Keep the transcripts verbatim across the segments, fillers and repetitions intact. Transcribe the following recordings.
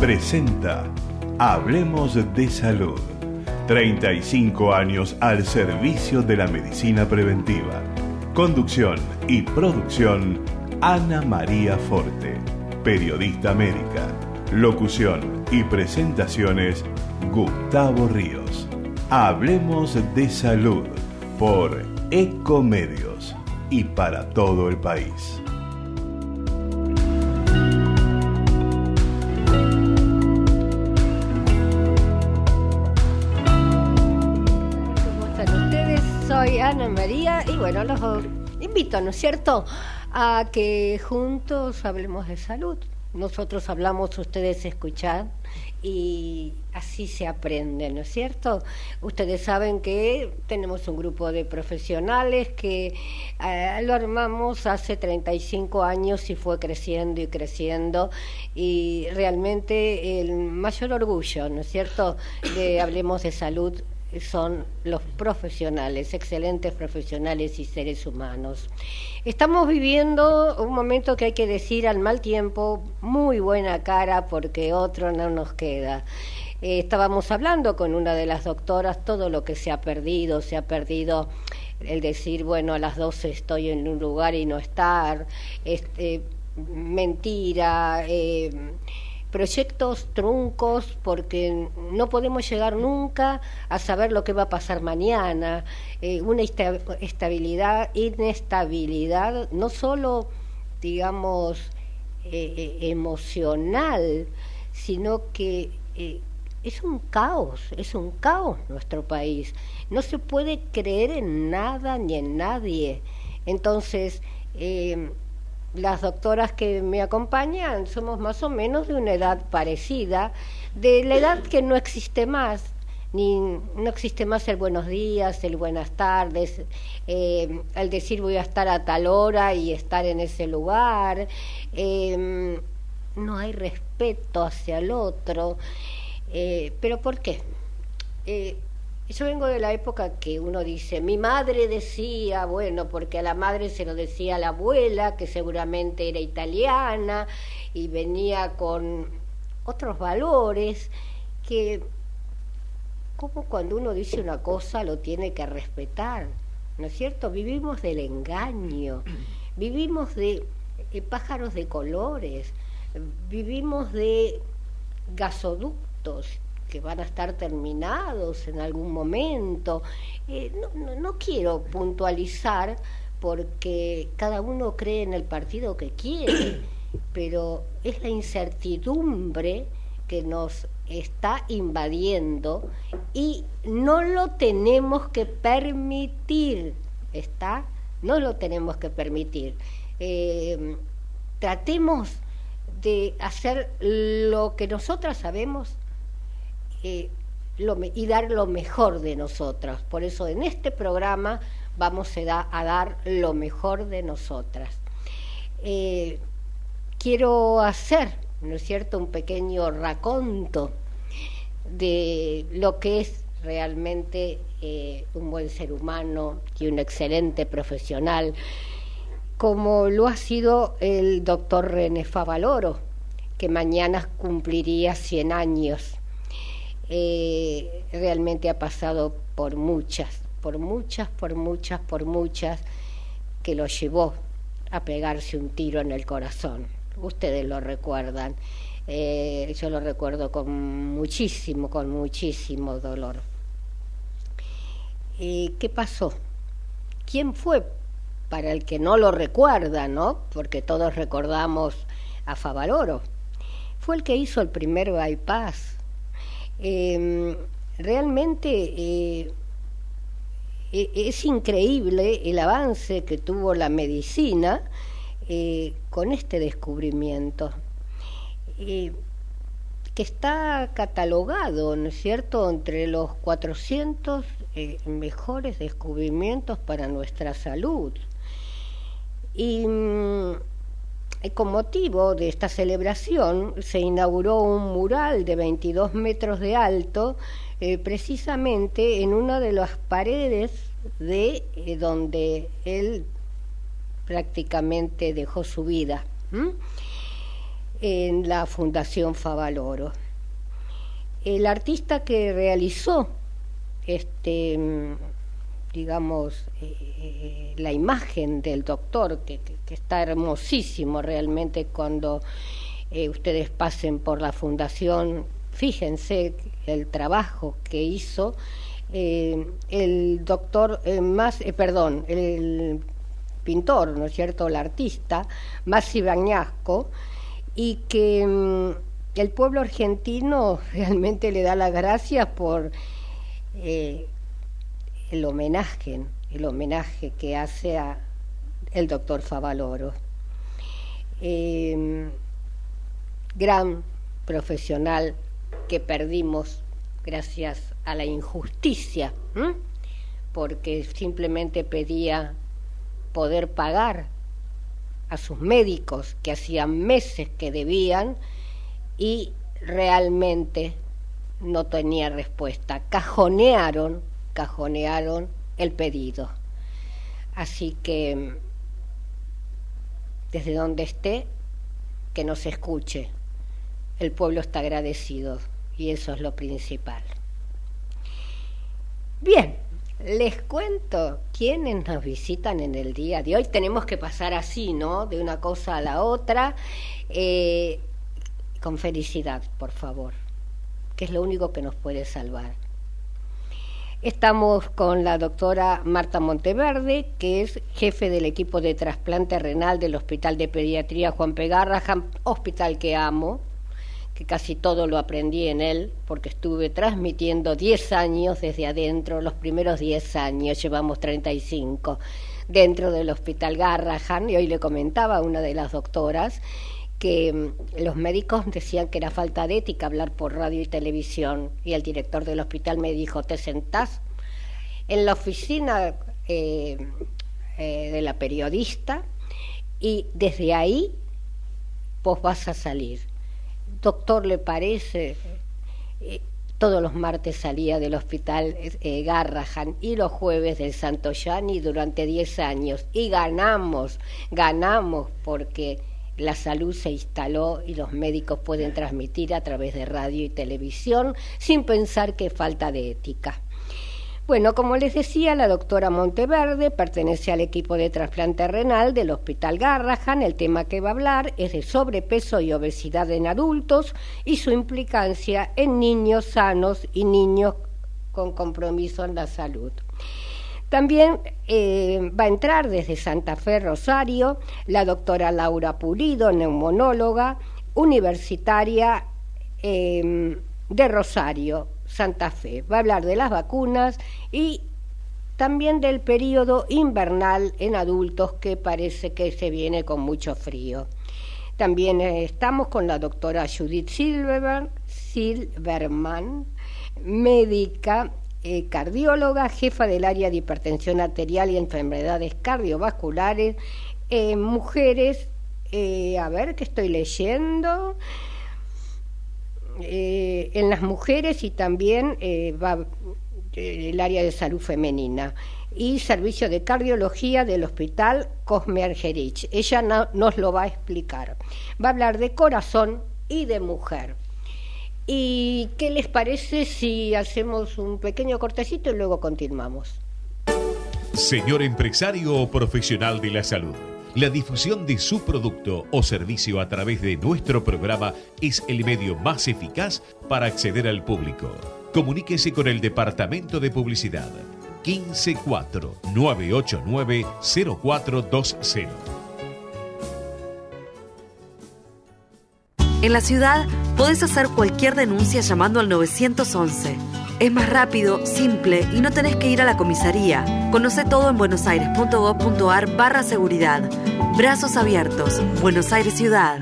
presenta Hablemos de Salud, treinta y cinco años al servicio de la medicina preventiva. Conducción y producción, Ana María Forte, periodista médica. Locución y presentaciones, Gustavo Ríos. Hablemos de Salud por Ecomedios y para todo el país. Ana María, y bueno, los invito, ¿no es cierto?, a que juntos hablemos de salud. Nosotros hablamos, ustedes escuchan, y así se aprende, ¿no es cierto? Ustedes saben que tenemos un grupo de profesionales que eh, lo armamos hace treinta y cinco años y fue creciendo y creciendo, y realmente el mayor orgullo, ¿no es cierto?, de Hablemos de Salud son los profesionales, excelentes profesionales y seres humanos. Estamos viviendo un momento que hay que decir al mal tiempo, muy buena cara, porque otro no nos queda. Eh, estábamos hablando con una de las doctoras todo lo que se ha perdido, se ha perdido el decir, bueno, a las doce estoy en un lugar y no estar, este, mentira, eh, proyectos truncos, porque no podemos llegar nunca a saber lo que va a pasar mañana, eh, una estabilidad, inestabilidad, no solo, digamos, eh, emocional, sino que eh, es un caos, es un caos nuestro país. No se puede creer en nada ni en nadie. Entonces, eh, las doctoras que me acompañan somos más o menos de una edad parecida, de la edad que no existe más, ni no existe más el buenos días, el buenas tardes, eh, el decir voy a estar a tal hora y estar en ese lugar, eh, no hay respeto hacia el otro, eh, pero ¿por qué? Eh, Yo vengo de la época que uno dice, mi madre decía, bueno, porque a la madre se lo decía la abuela, que seguramente era italiana y venía con otros valores, que como cuando uno dice una cosa lo tiene que respetar, ¿no es cierto? Vivimos del engaño, vivimos de eh, pájaros de colores, vivimos de gasoductos que van a estar terminados en algún momento. Eh, no, no, no quiero puntualizar porque cada uno cree en el partido que quiere, pero es la incertidumbre que nos está invadiendo y no lo tenemos que permitir, ¿está? No lo tenemos que permitir. Eh, tratemos de hacer lo que nosotras sabemos, Eh, lo, y dar lo mejor de nosotras. Por eso en este programa vamos a, da, a dar lo mejor de nosotras. Eh, quiero hacer, ¿no es cierto?, un pequeño raconto de lo que es realmente eh, un buen ser humano y un excelente profesional, como lo ha sido el doctor René Favaloro, que mañana cumpliría cien años. Eh, realmente ha pasado por muchas, por muchas, por muchas, por muchas, que lo llevó a pegarse un tiro en el corazón. Ustedes lo recuerdan, eh, yo lo recuerdo con muchísimo, con muchísimo dolor. Eh, ¿Qué pasó? ¿Quién fue? Para el que no lo recuerda, ¿no? Porque todos recordamos a Favaloro. Fue el que hizo el primer bypass. Eh, realmente eh, es increíble el avance que tuvo la medicina eh, con este descubrimiento eh, que está catalogado, ¿no es cierto?, entre los cuatrocientos eh, mejores descubrimientos para nuestra salud. Y mm, con motivo de esta celebración se inauguró un mural de veintidós metros de alto, eh, precisamente en una de las paredes de eh, donde él prácticamente dejó su vida. ¿Mm? en la Fundación Favaloro. El artista que realizó este, digamos, eh, la imagen del doctor, que, que, que está hermosísimo realmente, cuando eh, ustedes pasen por la fundación, fíjense el trabajo que hizo eh, el doctor eh, más, eh, perdón, el pintor, ¿no es cierto?, el artista Massi Bañasco, y que mm, el pueblo argentino realmente le da las gracias por eh, el homenaje, el homenaje que hace a el doctor Favaloro. Eh, gran profesional que perdimos gracias a la injusticia, ¿eh? porque simplemente pedía poder pagar a sus médicos que hacían meses que debían, y realmente no tenía respuesta. Cajonearon, cajonearon el pedido. Así que, desde donde esté, que nos escuche. El pueblo está agradecido, y eso es lo principal. Bien, les cuento quiénes nos visitan en el día de hoy. Tenemos que pasar así, ¿no?, de una cosa a la otra, eh, con felicidad, por favor, que es lo único que nos puede salvar. Estamos con la doctora Marta Monteverde, que es jefe del equipo de trasplante renal del Hospital de Pediatría Juan P. Garrahan, hospital que amo, que casi todo lo aprendí en él, porque estuve transmitiendo diez años desde adentro, los primeros diez años, llevamos treinta y cinco, dentro del Hospital Garrahan, y hoy le comentaba a una de las doctoras que los médicos decían que era falta de ética hablar por radio y televisión, y el director del hospital me dijo, te sentás en la oficina eh, eh, de la periodista, y desde ahí vos vas a salir. Doctor, ¿le parece? Eh, todos los martes salía del hospital eh, Garrahan, y los jueves del Santoyani, durante diez años, y ganamos, ganamos porque la salud se instaló y los médicos pueden transmitir a través de radio y televisión sin pensar que falta de ética. Bueno, como les decía, la doctora Monteverde pertenece al equipo de trasplante renal del Hospital Garrahan. El tema que va a hablar es de sobrepeso y obesidad en adultos y su implicancia en niños sanos y niños con compromiso en la salud. También eh, va a entrar desde Santa Fe, Rosario, la doctora Laura Pulido, neumonóloga universitaria eh, de Rosario, Santa Fe. Va a hablar de las vacunas y también del periodo invernal en adultos, que parece que se viene con mucho frío. También estamos con la doctora Judith Silverman, Silverman médica eh, cardióloga, jefa del área de hipertensión arterial y enfermedades cardiovasculares, eh, mujeres, eh, a ver qué estoy leyendo... Eh, en las mujeres, y también eh, va eh, el área de salud femenina y servicio de cardiología del Hospital Cosme Argerich. Ella no, nos lo va a explicar. Va a hablar de corazón y de mujer. ¿Y qué les parece si hacemos un pequeño cortecito y luego continuamos? Señor empresario o profesional de la salud, la difusión de su producto o servicio a través de nuestro programa es el medio más eficaz para acceder al público. Comuníquese con el Departamento de Publicidad uno cinco cuatro, nueve ocho nueve, cero cuatro dos cero. En la ciudad podés hacer cualquier denuncia llamando al nueve once. Es más rápido, simple y no tenés que ir a la comisaría. Conoce todo en buenosaires.gov.ar barra seguridad. Brazos abiertos. Buenos Aires Ciudad.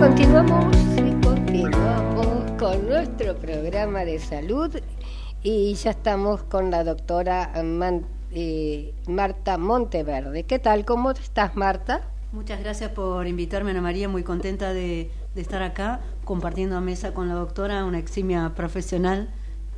Continuamos y continuamos con nuestro programa de salud, y ya estamos con la doctora Mant Eh, Marta Monteverde. ¿Qué tal? ¿Cómo estás, Marta? Muchas gracias por invitarme, Ana María. Muy contenta de, de estar acá compartiendo mesa con la doctora, una eximia profesional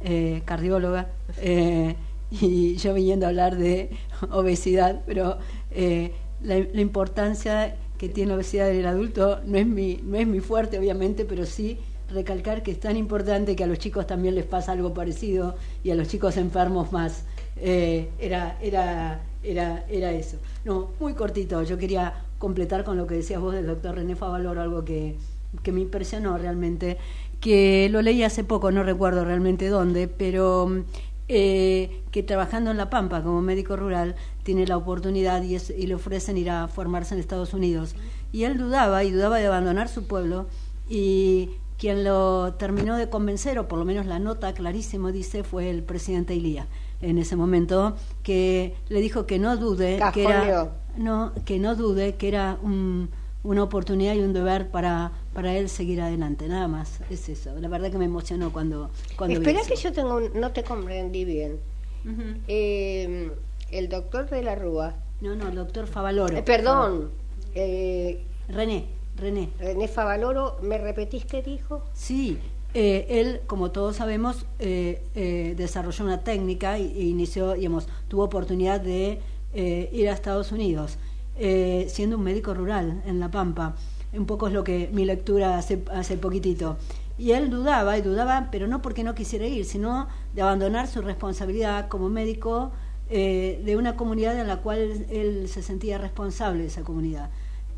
eh, cardióloga, eh, y yo viniendo a hablar de obesidad, pero eh, la, la importancia que tiene la obesidad en el adulto no es mi, no es mi fuerte, obviamente, pero sí recalcar que es tan importante que a los chicos también les pasa algo parecido, y a los chicos enfermos más. Eh, era, era, era, era eso. No, muy cortito, yo quería completar con lo que decías vos del doctor René Favaloro, algo que, que me impresionó realmente, que lo leí hace poco, no recuerdo realmente dónde, pero eh, que trabajando en La Pampa como médico rural tiene la oportunidad y, es, y le ofrecen ir a formarse en Estados Unidos. Y él dudaba, y dudaba de abandonar su pueblo, y quien lo terminó de convencer, o por lo menos la nota clarísimo dice, fue el presidente Ilía, en ese momento, que le dijo que no dude, que era, no, que no dude, que era un, una oportunidad y un deber para, para él seguir adelante, nada más, es eso. La verdad que me emocionó cuando, cuando Espera vi eso. que yo tengo, un, no te comprendí bien. Uh-huh. eh, el doctor de la Rúa. No, no, el doctor Favaloro. Eh, perdón. Eh, René. René. René Favaloro, ¿me repetís qué dijo? Sí, eh, él, como todos sabemos, eh, eh, desarrolló una técnica e, e inició, digamos, tuvo oportunidad de eh, ir a Estados Unidos, eh, siendo un médico rural en La Pampa. Un poco es lo que mi lectura hace, hace poquitito. Y él dudaba, y dudaba, pero no porque no quisiera ir, sino de abandonar su responsabilidad como médico eh, de una comunidad en la cual él se sentía responsable de esa comunidad.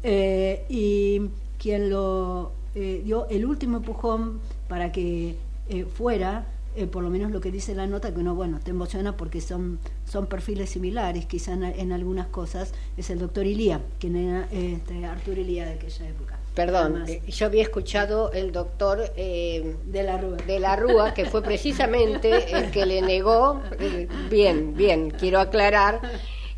Eh, y quien lo eh, dio el último empujón para que eh, fuera, eh, por lo menos lo que dice la nota, que uno, bueno, te emociona porque son, son perfiles similares, quizá en, en algunas cosas, es el doctor Ilía, quien era eh, este, Arturo Ilía de aquella época. Perdón, además, eh, yo había escuchado el doctor eh, de la Rúa. de la Rúa, que fue precisamente el que le negó, eh, bien, bien, quiero aclarar,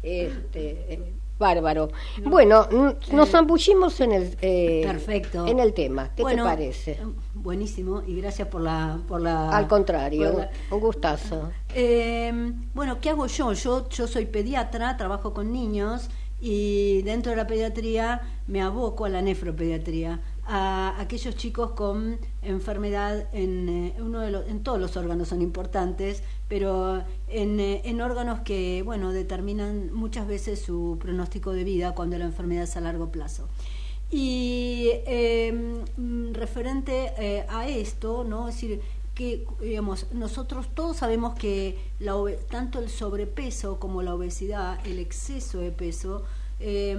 este... Eh, Bárbaro. No, bueno, nos zambullimos en el eh, perfecto en el tema. ¿Qué bueno, te parece? Buenísimo, y gracias por la por la. Al contrario, la, un gustazo. Eh, bueno, ¿qué hago yo? Yo yo soy pediatra, trabajo con niños y dentro de la pediatría me aboco a la nefropediatría, a aquellos chicos con enfermedad en eh, uno de los, en todos los órganos son importantes, pero en, eh, en órganos que, bueno, determinan muchas veces su pronóstico de vida cuando la enfermedad es a largo plazo. Y eh, referente eh, a esto, ¿no? Es decir, que, digamos, nosotros todos sabemos que la, tanto el sobrepeso como la obesidad, el exceso de peso, eh,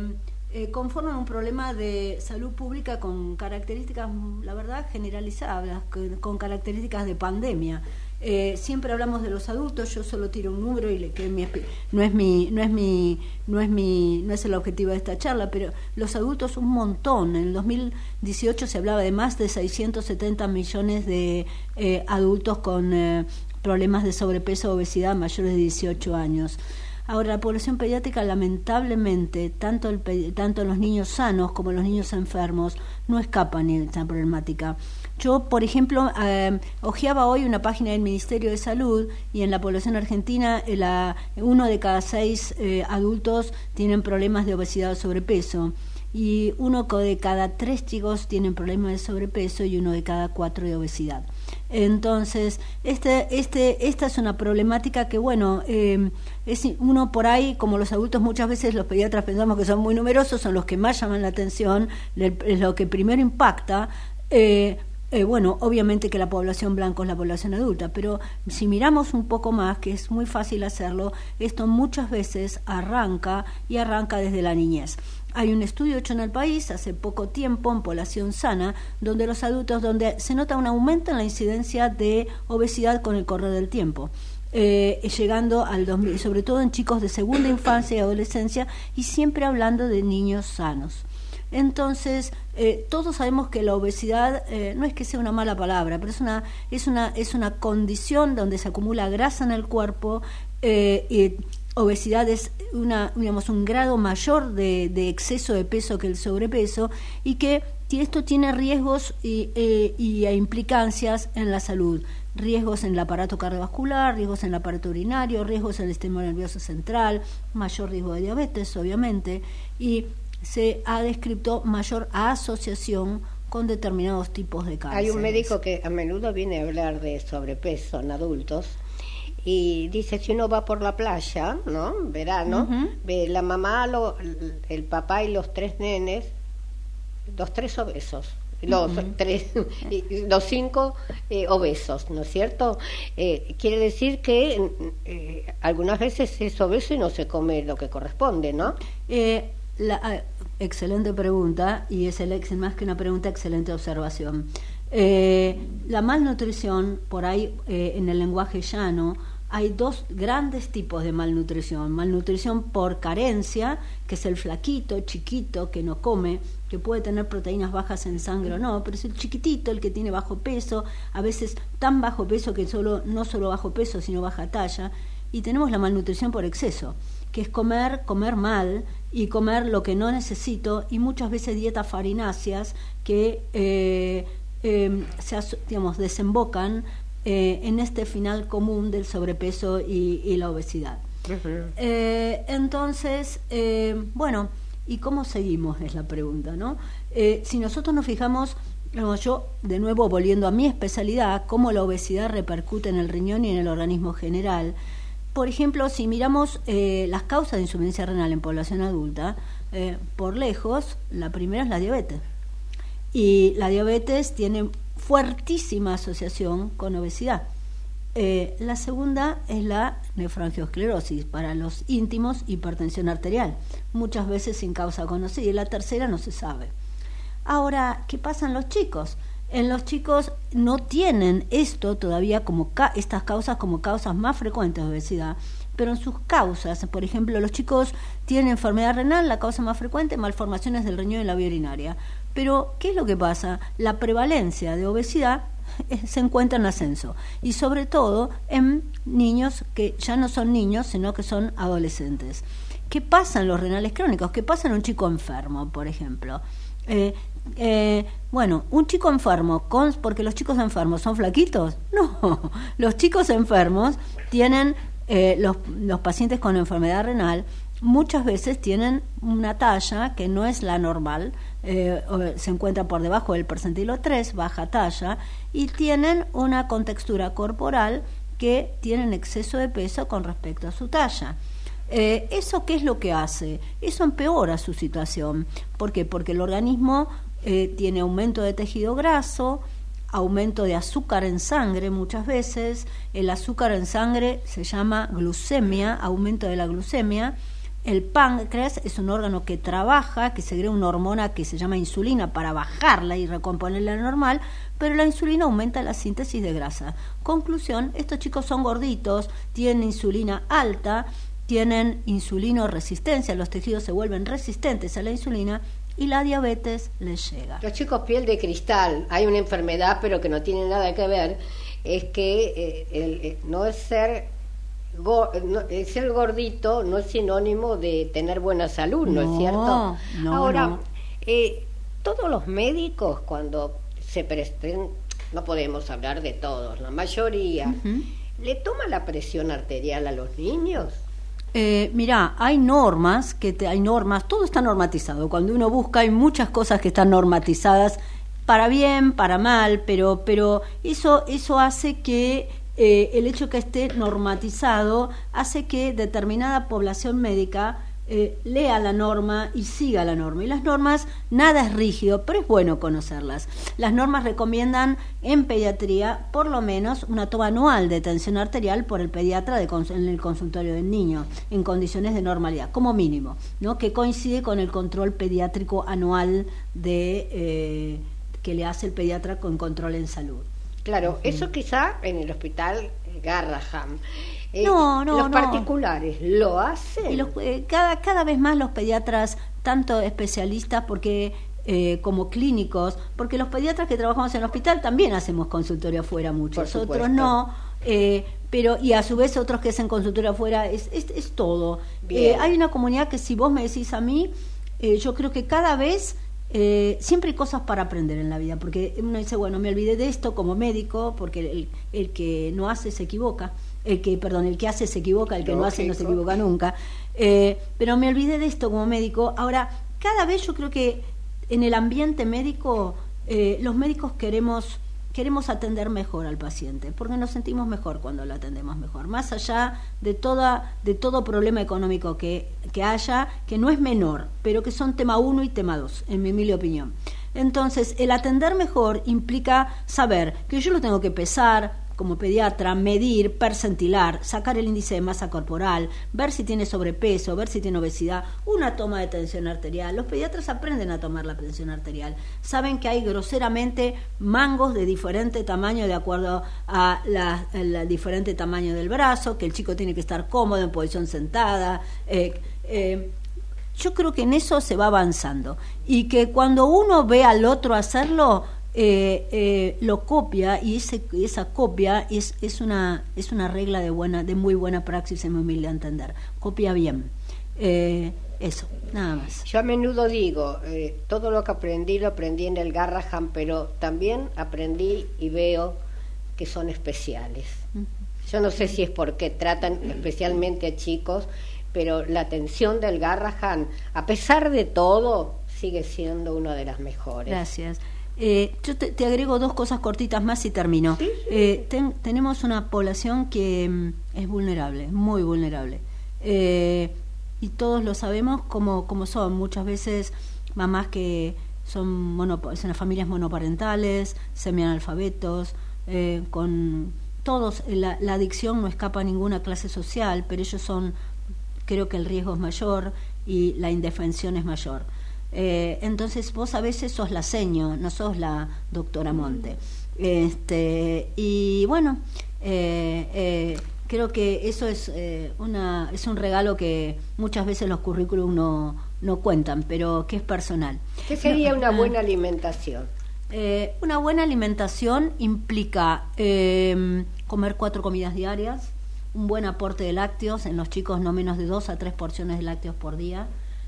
Eh, conforman un problema de salud pública con características, la verdad, generalizadas, con, con características de pandemia. Eh, siempre hablamos de los adultos, yo solo tiro un número y le, que mi, no es mi, no es mi, no es mi, no es el objetivo de esta charla, pero los adultos un montón. En el dos mil dieciocho se hablaba de más de seiscientos setenta millones de eh, adultos con eh, problemas de sobrepeso o obesidad mayores de dieciocho años. Ahora, la población pediátrica, lamentablemente, tanto, el, tanto los niños sanos como los niños enfermos no escapan de esta problemática. Yo, por ejemplo, eh, hojeaba hoy una página del Ministerio de Salud y en la población argentina eh, la, uno de cada seis eh, adultos tienen problemas de obesidad o sobrepeso, y uno de cada tres chicos tienen problemas de sobrepeso y uno de cada cuatro de obesidad. Entonces, este, este, esta es una problemática que, bueno, eh, es uno por ahí, como los adultos muchas veces los pediatras pensamos que son muy numerosos, son los que más llaman la atención, es lo que primero impacta. Eh, eh, bueno, obviamente que la población blanca es la población adulta, pero si miramos un poco más, que es muy fácil hacerlo, esto muchas veces arranca y arranca desde la niñez. Hay un estudio hecho en el país hace poco tiempo en población sana, donde los adultos, donde se nota un aumento en la incidencia de obesidad con el correr del tiempo, eh, llegando al dos mil, sobre todo en chicos de segunda infancia y adolescencia, y siempre hablando de niños sanos. Entonces, eh, todos sabemos que la obesidad eh, no es que sea una mala palabra, pero es una es una es una condición donde se acumula grasa en el cuerpo. Eh, y obesidad es una, digamos, un grado mayor de, de exceso de peso que el sobrepeso, y que esto tiene riesgos y, eh, y implicancias en la salud, riesgos en el aparato cardiovascular, riesgos en el aparato urinario, riesgos en el sistema nervioso central, mayor riesgo de diabetes, obviamente, y se ha descrito mayor asociación con determinados tipos de cánceres. Hay un médico que a menudo viene a hablar de sobrepeso en adultos y dice, si uno va por la playa, ¿no?, verano, uh-huh, ve la mamá, lo, el papá y los tres nenes, los tres obesos, los uh-huh. tres, los cinco eh, obesos, ¿no es cierto? Eh, quiere decir que eh, algunas veces es obeso y no se come lo que corresponde, ¿no? Eh, la, excelente pregunta, y es el, más que una pregunta, excelente observación. Eh, la malnutrición, por ahí eh, en el lenguaje llano, hay dos grandes tipos de malnutrición. Malnutrición por carencia, que es el flaquito, chiquito, que no come, que puede tener proteínas bajas en sangre o no, pero es el chiquitito, el que tiene bajo peso, a veces tan bajo peso que solo no solo bajo peso, sino baja talla. Y tenemos la malnutrición por exceso, que es comer, comer mal y comer lo que no necesito, y muchas veces dietas farináceas que eh, eh, se, digamos, desembocan Eh, en este final común del sobrepeso y, y la obesidad. Eh, entonces, eh, bueno, ¿y cómo seguimos? Es la pregunta, ¿no? Eh, si nosotros nos fijamos, bueno, yo, de nuevo, volviendo a mi especialidad, cómo la obesidad repercute en el riñón y en el organismo general. Por ejemplo, si miramos eh, las causas de insuficiencia renal en población adulta, eh, por lejos, la primera es la diabetes. Y la diabetes tiene fuertísima asociación con obesidad. Eh, la segunda es la nefroangiosclerosis, para los íntimos, hipertensión arterial, muchas veces sin causa conocida, y la tercera no se sabe. Ahora, ¿qué pasa en los chicos? En los chicos no tienen esto todavía como ca- estas causas como causas más frecuentes de obesidad, pero en sus causas, por ejemplo, los chicos tienen enfermedad renal, la causa más frecuente, malformaciones del riñón y la vía urinaria. Pero, ¿qué es lo que pasa? La prevalencia de obesidad se encuentra en ascenso, y sobre todo en niños que ya no son niños, sino que son adolescentes. ¿Qué pasa en los renales crónicos? ¿Qué pasa en un chico enfermo, por ejemplo? Eh, eh, bueno, un chico enfermo, con, porque los chicos enfermos son flaquitos. No, los chicos enfermos tienen, eh, los, los pacientes con enfermedad renal, muchas veces tienen una talla que no es la normal, eh, se encuentra por debajo del percentilo tres, baja talla, y tienen una contextura corporal que tienen exceso de peso con respecto a su talla. Eh, ¿Eso qué es lo que hace? Eso empeora su situación. ¿Por qué? Porque el organismo eh, tiene aumento de tejido graso, aumento de azúcar en sangre muchas veces. El azúcar en sangre se llama glucemia, aumento de la glucemia. El páncreas es un órgano que trabaja, que segrega una hormona que se llama insulina para bajarla y recomponerla normal, pero la insulina aumenta la síntesis de grasa. Conclusión, estos chicos son gorditos, tienen insulina alta, tienen insulinoresistencia, los tejidos se vuelven resistentes a la insulina y la diabetes les llega. Los chicos piel de cristal, hay una enfermedad pero que no tiene nada que ver, es que eh, el, eh, no es ser... Go, no, el ser gordito no es sinónimo de tener buena salud, ¿no, no es cierto? No, ahora, no. Eh, todos los médicos cuando se presten, no podemos hablar de todos, la mayoría, uh-huh, ¿le toma la presión arterial a los niños? Eh, mirá, hay normas, que te, hay normas, todo está normatizado. Cuando uno busca hay muchas cosas que están normatizadas, para bien, para mal, pero, pero eso, eso hace que... Eh, el hecho que esté normatizado hace que determinada población médica eh, lea la norma y siga la norma. Y las normas, nada es rígido, pero es bueno conocerlas. Las normas recomiendan en pediatría por lo menos una toma anual de tensión arterial por el pediatra de cons- en el consultorio del niño, en condiciones de normalidad, como mínimo, ¿no?, que coincide con el control pediátrico anual de eh, que le hace el pediatra con control en salud. Claro, eso quizá en el hospital Garrahan. Eh, no, no, los no. particulares lo hacen. Y los, eh, cada, cada vez más los pediatras, tanto especialistas porque eh, como clínicos, porque los pediatras que trabajamos en el hospital también hacemos consultorio afuera muchos, otros no, eh, pero y a su vez otros que hacen consultorio afuera, es, es, es todo. Eh, hay una comunidad que si vos me decís a mí, eh, yo creo que cada vez... Eh, siempre hay cosas para aprender en la vida, porque uno dice, bueno, me olvidé de esto como médico, porque el, el que no hace se equivoca, el que, perdón, el que hace se equivoca, el que Lógico. no hace no se equivoca nunca, eh, pero me olvidé de esto como médico. Ahora, cada vez yo creo que en el ambiente médico eh, los médicos queremos, queremos atender mejor al paciente, porque nos sentimos mejor cuando lo atendemos mejor, más allá de, toda, de todo problema económico que, que haya, que no es menor, pero que son tema uno y tema dos, en mi humilde opinión. Entonces, el atender mejor implica saber que yo lo tengo que pesar, como pediatra, medir, percentilar, sacar el índice de masa corporal, ver si tiene sobrepeso, ver si tiene obesidad, una toma de tensión arterial. Los pediatras aprenden a tomar la tensión arterial. Saben que hay groseramente mangos de diferente tamaño de acuerdo a la, el diferente tamaño del brazo, que el chico tiene que estar cómodo en posición sentada. Eh, eh, yo creo que en eso se va avanzando y que cuando uno ve al otro hacerlo, Eh, eh, lo copia, y ese, esa copia es, es, una, es una regla de, buena, de muy buena praxis, en mi humilde entender. Copia bien. Eh, eso, nada más. Yo a menudo digo, eh, todo lo que aprendí lo aprendí en el Garrahan, pero también aprendí y veo que son especiales. Yo no sé si es porque tratan especialmente a chicos, pero la atención del Garrahan, a pesar de todo, sigue siendo una de las mejores. Gracias. Eh, yo te, te agrego dos cosas cortitas más y termino. Sí, sí. Eh, ten, tenemos una población que mm, es vulnerable, muy vulnerable. Eh, y todos lo sabemos como, como son. Muchas veces mamás que son, mono, son familias monoparentales, semianalfabetos, eh, con todos. La, la adicción no escapa a ninguna clase social, pero ellos son, creo que el riesgo es mayor y la indefensión es mayor. Eh, entonces vos a veces sos la seño, no sos la doctora Monte. Este, y bueno, eh, eh, creo que eso es, eh, una, es un regalo que muchas veces los currículum no, no cuentan, pero que es personal. ¿Qué sería no, una buena alimentación? Eh, una buena alimentación implica eh, comer cuatro comidas diarias, un buen aporte de lácteos, en los chicos no menos de dos a tres porciones de lácteos por día.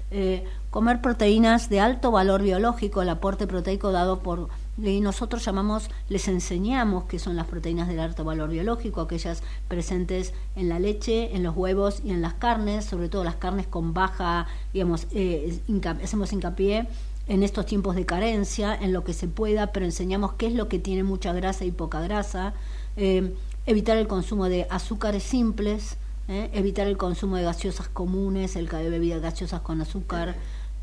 Eh, comer proteínas de alto valor biológico, el aporte proteico dado por, y nosotros llamamos, les enseñamos que son las proteínas de alto valor biológico, aquellas presentes en la leche, en los huevos y en las carnes, sobre todo las carnes con baja, digamos, eh, hinca- hacemos hincapié en estos tiempos de carencia, en lo que se pueda, pero enseñamos qué es lo que tiene mucha grasa y poca grasa, eh, evitar el consumo de azúcares simples, Eh, evitar el consumo de gaseosas comunes, el de bebidas gaseosas con azúcar,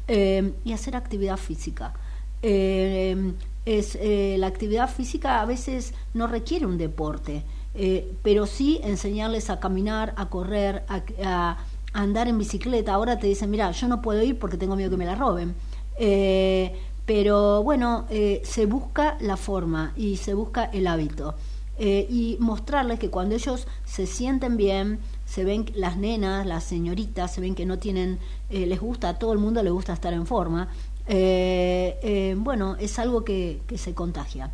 eh, y hacer actividad física. Eh, es, eh, la actividad física a veces no requiere un deporte, eh, pero sí enseñarles a caminar, a correr, a, a andar en bicicleta. Ahora te dicen, mira, yo no puedo ir porque tengo miedo que me la roben. Eh, pero bueno, eh, se busca la forma y se busca el hábito. Eh, y mostrarles que cuando ellos se sienten bien, se ven las nenas, las señoritas, se ven que no tienen, eh, les gusta, a todo el mundo les gusta estar en forma, eh, eh, bueno, es algo que, que se contagia.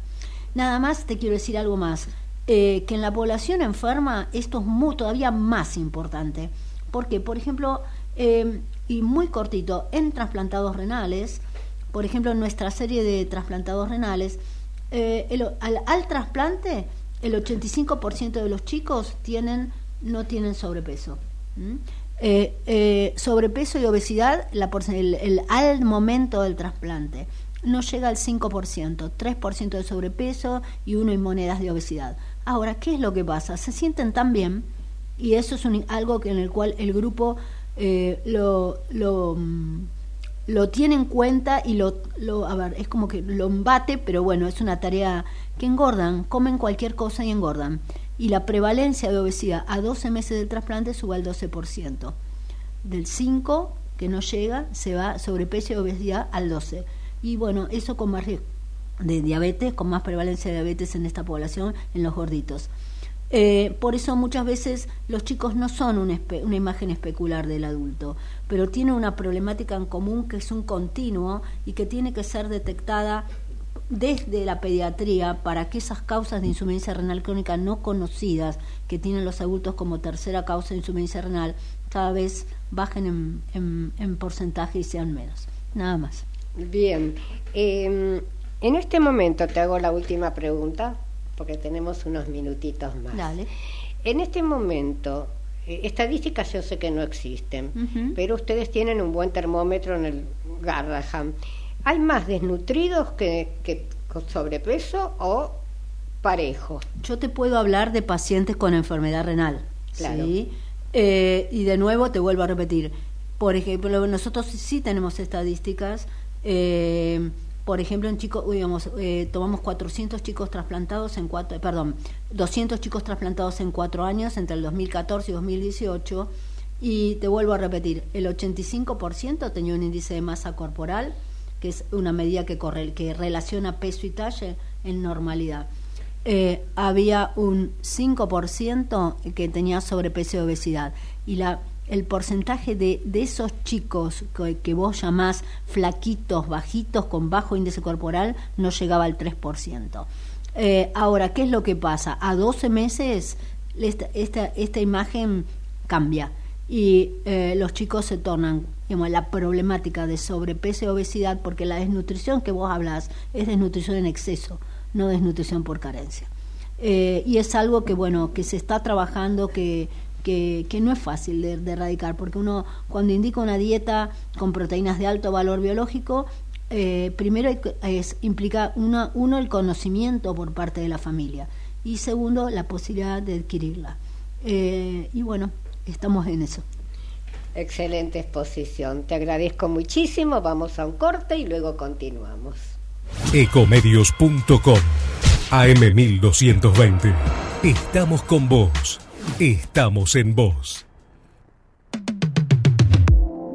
Nada más te quiero decir algo más, eh, que en la población enferma esto es muy, todavía más importante, porque, por ejemplo, eh, y muy cortito, en trasplantados renales, por ejemplo, en nuestra serie de trasplantados renales, eh, el, al, al trasplante, el ochenta y cinco por ciento de los chicos tienen... no tienen sobrepeso. ¿Mm? Eh, eh, sobrepeso y obesidad, la el, el, al momento del trasplante, no llega al cinco por ciento, tres por ciento de sobrepeso y uno en monedas de obesidad. Ahora, ¿qué es lo que pasa? Se sienten tan bien, y eso es un, algo que en el cual el grupo eh, lo, lo, lo tiene en cuenta y lo, lo, a ver, es como que lo embate, pero bueno, es una tarea que engordan, comen cualquier cosa y engordan. Y la prevalencia de obesidad a doce meses del trasplante sube al doce por ciento. Del cinco, que no llega, se va sobrepeso y obesidad al doce por ciento. Y bueno, eso con más riesgo de diabetes, con más prevalencia de diabetes en esta población, en los gorditos. Eh, por eso muchas veces los chicos no son una, espe- una imagen especular del adulto, pero tienen una problemática en común que es un continuo y que tiene que ser detectada desde la pediatría, para que esas causas de insuficiencia renal crónica no conocidas que tienen los adultos como tercera causa de insuficiencia renal cada vez bajen en, en, en porcentaje y sean menos. Nada más. Bien. Eh, en este momento te hago la última pregunta porque tenemos unos minutitos más. Dale. En este momento, eh, estadísticas yo sé que no existen, uh-huh, pero ustedes tienen un buen termómetro en el Garrahan. ¿Hay más desnutridos que, que, con sobrepeso o parejo. Yo te puedo hablar de pacientes con enfermedad renal, claro. ¿Sí? Eh, y de nuevo te vuelvo a repetir, por ejemplo, nosotros sí tenemos estadísticas, eh, por ejemplo, en chicos, digamos, eh, tomamos cuatrocientos chicos trasplantados en cuatro, perdón, doscientos chicos trasplantados en cuatro años, entre el dos mil catorce y dos mil dieciocho, y te vuelvo a repetir, el ochenta y cinco por ciento tenía un índice de masa corporal, que es una medida que corre, que relaciona peso y talle en normalidad. Eh, había un cinco por ciento que tenía sobrepeso y obesidad, y la el porcentaje de, de esos chicos que, que vos llamás flaquitos, bajitos, con bajo índice corporal, no llegaba al tres por ciento. Eh, ahora, ¿qué es lo que pasa? A doce meses esta, esta, esta imagen cambia y eh, los chicos se tornan, digamos, la problemática de sobrepeso y obesidad, porque la desnutrición que vos hablás es desnutrición en exceso, no desnutrición por carencia. Eh, y es algo que, bueno, que se está trabajando, que... Que, que no es fácil de, de erradicar, porque uno cuando indica una dieta con proteínas de alto valor biológico, eh, primero es, implica una, uno el conocimiento por parte de la familia y segundo la posibilidad de adquirirla. Eh, y bueno, estamos en eso. Excelente exposición, te agradezco muchísimo, vamos a un corte y luego continuamos. Ecomedios punto com A M mil doscientos veinte. Estamos con vos. Estamos en voz.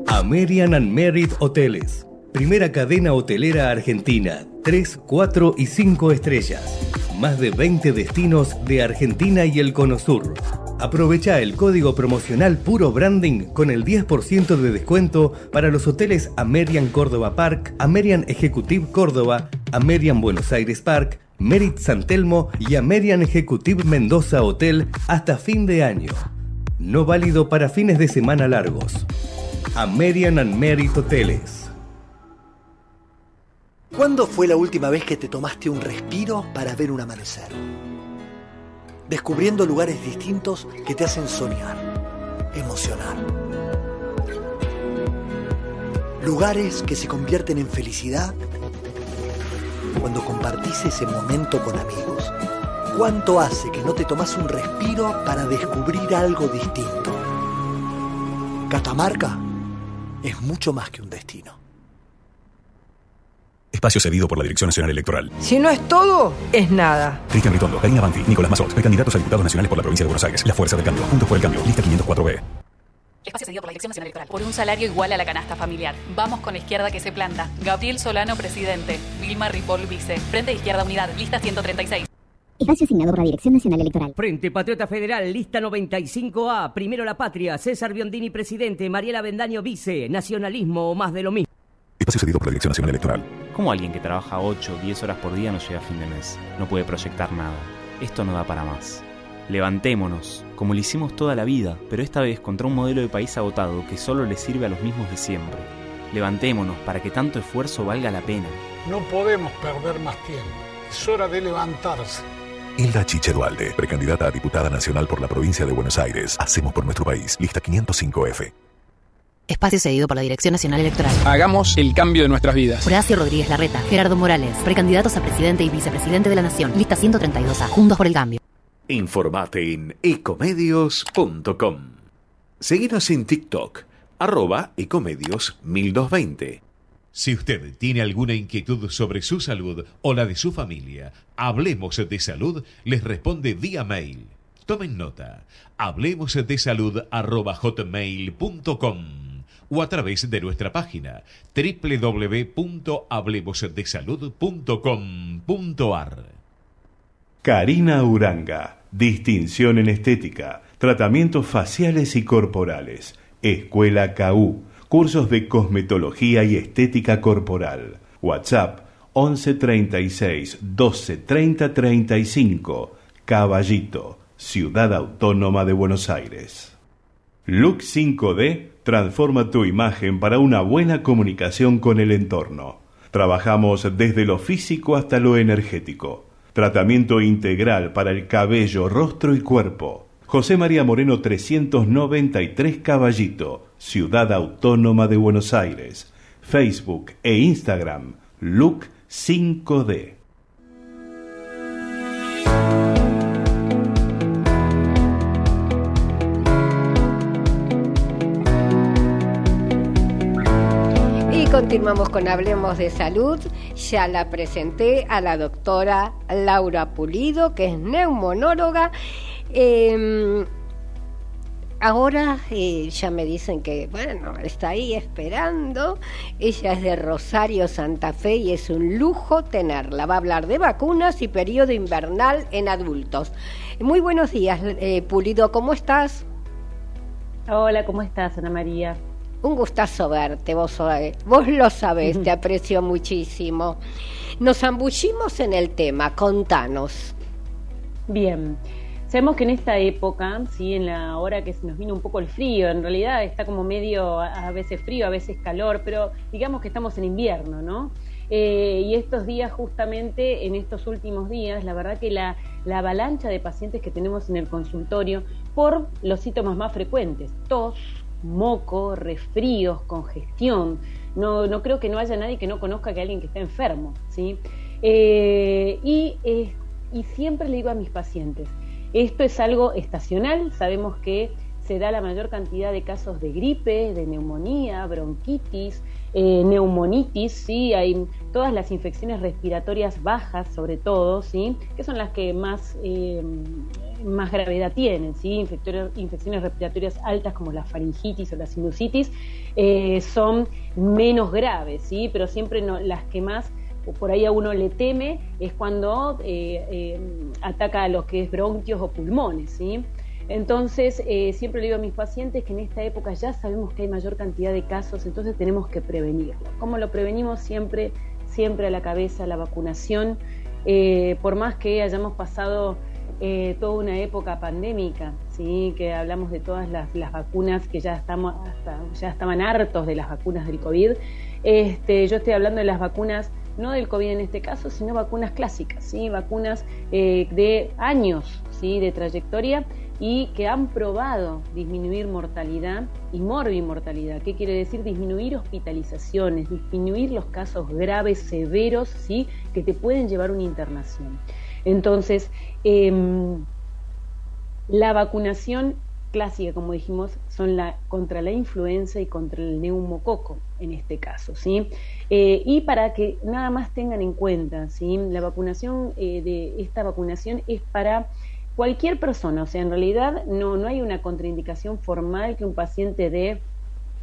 Amerian and Merit Hoteles. Primera cadena hotelera argentina. tres, cuatro y cinco estrellas. Más de veinte destinos de Argentina y el Cono Sur. Aprovecha el código promocional Puro Branding con el diez por ciento de descuento para los hoteles Amerian Córdoba Park, Amerian Executive Córdoba, Amerian Buenos Aires Park, Merit San Telmo y Amerian Executive Mendoza Hotel hasta fin de año. No válido para fines de semana largos. Amerian and Merit Hoteles. ¿Cuándo fue la última vez que te tomaste un respiro para ver un amanecer? Descubriendo lugares distintos que te hacen soñar, emocionar. Lugares que se convierten en felicidad cuando compartís ese momento con amigos. ¿Cuánto hace que no te tomás un respiro para descubrir algo distinto? Catamarca es mucho más que un destino. Espacio cedido por la Dirección Nacional Electoral. Si no es todo, es nada. Cristian Ritondo, Karina Banti, Nicolás Massor, precandidatos a diputados nacionales por la provincia de Buenos Aires. La Fuerza del Cambio, Juntos por el Cambio, lista quinientos cuatro B. Espacio cedido por la Dirección Nacional Electoral. Por un salario igual a la canasta familiar. Vamos con la izquierda que se planta. Gabriel Solano, presidente. Vilma Ripoll, vice. Frente de Izquierda Unidad, lista ciento treinta y seis. Espacio asignado por la Dirección Nacional Electoral. Frente Patriota Federal, lista noventa y cinco A. Primero la Patria, César Biondini, presidente. Mariela Bendaño, vice. Nacionalismo o más de lo mismo. Espacio cedido por la Dirección Nacional Electoral. ¿Cómo alguien que trabaja ocho o diez horas por día no llega a fin de mes? No puede proyectar nada. Esto no da para más. Levantémonos, como lo hicimos toda la vida, pero esta vez contra un modelo de país agotado que solo le sirve a los mismos de siempre. Levantémonos para que tanto esfuerzo valga la pena. No podemos perder más tiempo. Es hora de levantarse. Hilda Chiche Dualde, precandidata a diputada nacional por la provincia de Buenos Aires. Hacemos por nuestro país. Lista quinientos cinco F. Espacio cedido por la Dirección Nacional Electoral. Hagamos el cambio de nuestras vidas. Horacio Rodríguez Larreta, Gerardo Morales, precandidatos a presidente y vicepresidente de la Nación. Lista ciento treinta y dos A. Juntos por el Cambio. Informate en ecomedios punto com. Seguinos en TikTok, arroba ecomedios mil doscientos veinte. Si usted tiene alguna inquietud sobre su salud o la de su familia, Hablemos de Salud les responde vía mail. Tomen nota, hablemos de salud arroba hotmail punto com o a través de nuestra página doble u doble u doble u punto hablemos de salud punto com punto a r. Karina Uranga, distinción en estética, tratamientos faciales y corporales, Escuela C A U, cursos de cosmetología y estética corporal. WhatsApp once treinta y seis doce treinta treinta y cinco, Caballito, Ciudad Autónoma de Buenos Aires. Look cinco D transforma tu imagen para una buena comunicación con el entorno. Trabajamos desde lo físico hasta lo energético. Tratamiento integral para el cabello, rostro y cuerpo. José María Moreno trescientos noventa y tres, Caballito, Ciudad Autónoma de Buenos Aires. Facebook e Instagram, Look cinco D. Continuamos con Hablemos de Salud. Ya la presenté a la doctora Laura Pulido, que es neumonóloga. Eh, ahora eh, ya me dicen que, bueno, está ahí esperando. Ella es de Rosario, Santa Fe, y es un lujo tenerla. Va a hablar de vacunas y periodo invernal en adultos. Muy buenos días, eh, Pulido. ¿Cómo estás? Hola, ¿cómo estás, Ana María? Un gustazo verte, vos, vos lo sabés, te aprecio muchísimo. Nos ambullimos en el tema, contanos. Bien, sabemos que en esta época, sí, en la hora que se nos vino un poco el frío, en realidad está como medio a veces frío, a veces calor, pero digamos que estamos en invierno, ¿no? Eh, y estos días, justamente en estos últimos días, la verdad que la, la avalancha de pacientes que tenemos en el consultorio por los síntomas más frecuentes, tos, moco, resfríos, congestión. No, no creo que no haya nadie que no conozca que alguien que está enfermo, ¿sí? Eh, y, eh, y siempre le digo a mis pacientes, esto es algo estacional, sabemos que se da la mayor cantidad de casos de gripe, de neumonía, bronquitis, eh, neumonitis, ¿sí? Hay todas las infecciones respiratorias bajas, sobre todo, ¿sí? Que son las que más... Eh, más gravedad tienen, ¿sí? Infecciones respiratorias altas como la faringitis o la sinusitis eh, son menos graves, ¿sí? Pero siempre no, las que más por ahí a uno le teme es cuando eh, eh, ataca a lo que es bronquios o pulmones, ¿sí? Entonces, eh, siempre le digo a mis pacientes que en esta época ya sabemos que hay mayor cantidad de casos, entonces tenemos que prevenirlo. ¿Cómo lo prevenimos? Siempre, siempre a la cabeza la vacunación, eh, por más que hayamos pasado... Eh, toda una época pandémica, sí, que hablamos de todas las, las vacunas que ya estamos hasta, ya estaban hartos de las vacunas del COVID. Este, yo estoy hablando de las vacunas, no del COVID en este caso, sino vacunas clásicas, sí, vacunas eh, de años, sí, de trayectoria y que han probado disminuir mortalidad y morbimortalidad. ¿Qué quiere decir? Disminuir hospitalizaciones, disminuir los casos graves, severos, sí, que te pueden llevar a una internación. Entonces, eh, la vacunación clásica, como dijimos, son la contra la influenza y contra el neumococo, en este caso, ¿sí? Eh, y para que nada más tengan en cuenta, ¿sí? La vacunación, eh, de esta vacunación es para cualquier persona, o sea, en realidad no, no hay una contraindicación formal que un paciente de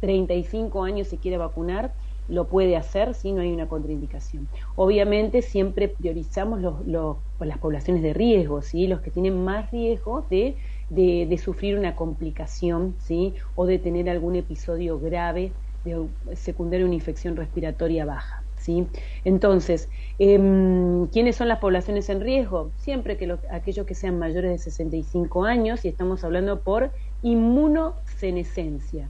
treinta y cinco años se quiera vacunar, lo puede hacer, si ¿sí? no hay una contraindicación. Obviamente siempre priorizamos los, los, las poblaciones de riesgo, ¿sí? Los que tienen más riesgo de, de, de sufrir una complicación, ¿sí? O de tener algún episodio grave de, secundario a una infección respiratoria baja, ¿sí? Entonces, eh, ¿quiénes son las poblaciones en riesgo? Siempre que los, aquellos que sean mayores de sesenta y cinco años, y estamos hablando por inmunosenescencia.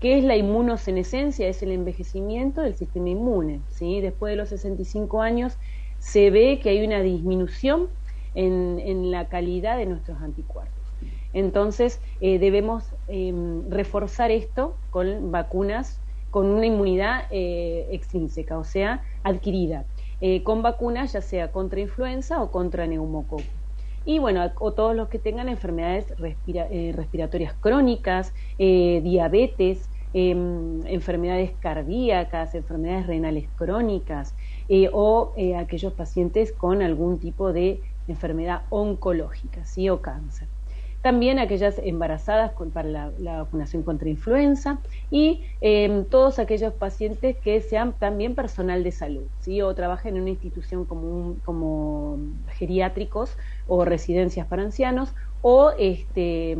¿Qué es la inmunosenescencia? Es el envejecimiento del sistema inmune, ¿sí? Después de los sesenta y cinco años se ve que hay una disminución en, en la calidad de nuestros anticuerpos. Entonces, eh, debemos eh, reforzar esto con vacunas, con una inmunidad eh, extrínseca, o sea, adquirida, eh, con vacunas ya sea contra influenza o contra neumococo. Y bueno, o todos los que tengan enfermedades respira, eh, respiratorias crónicas, eh, diabetes, eh, enfermedades cardíacas, enfermedades renales crónicas, eh, o eh, aquellos pacientes con algún tipo de enfermedad oncológica, ¿sí? O cáncer. También aquellas embarazadas con, para la, la vacunación contra influenza y eh, todos aquellos pacientes que sean también personal de salud, ¿sí? O trabajen en una institución como, un, como geriátricos o residencias para ancianos o, este,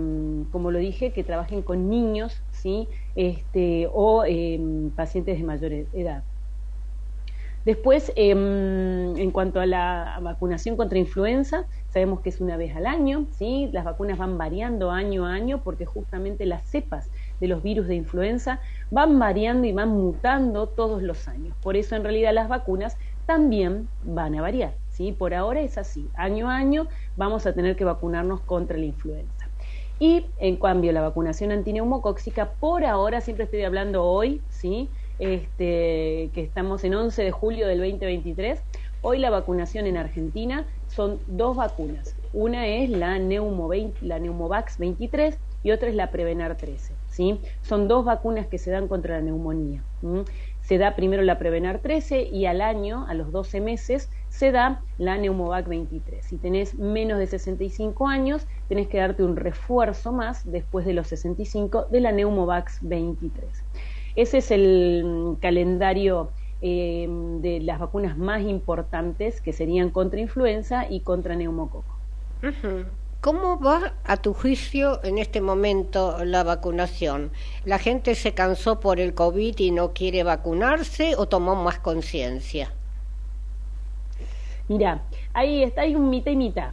como lo dije, que trabajen con niños, ¿sí? Este, o eh, pacientes de mayor edad. Después, eh, en cuanto a la vacunación contra influenza, sabemos que es una vez al año, ¿sí? Las vacunas van variando año a año porque justamente las cepas de los virus de influenza van variando y van mutando todos los años. Por eso, en realidad, las vacunas también van a variar, ¿sí? Por ahora es así, año a año vamos a tener que vacunarnos contra la influenza. Y, en cambio, la vacunación antineumocóxica, por ahora, siempre estoy hablando hoy, ¿sí? Este, que estamos en once de julio del veinte veintitrés, hoy la vacunación en Argentina son dos vacunas. Una es la, Neumovax veintitrés y otra es la Prevenar trece, ¿sí? Son dos vacunas que se dan contra la neumonía. ¿Mm? se da primero la Prevenar trece y al año, a los doce meses, se da la Neumovac veintitrés. Si tenés menos de sesenta y cinco años, tenés que darte un refuerzo más después de los sesenta y cinco de la Neumovac veintitrés. Ese es el calendario eh, de las vacunas más importantes, que serían contra influenza y contra neumococo. Uh-huh. ¿Cómo va a tu juicio en este momento la vacunación? ¿La gente se cansó por el COVID y no quiere vacunarse o tomó más conciencia? Mira, ahí está, hay un mitad y mitad.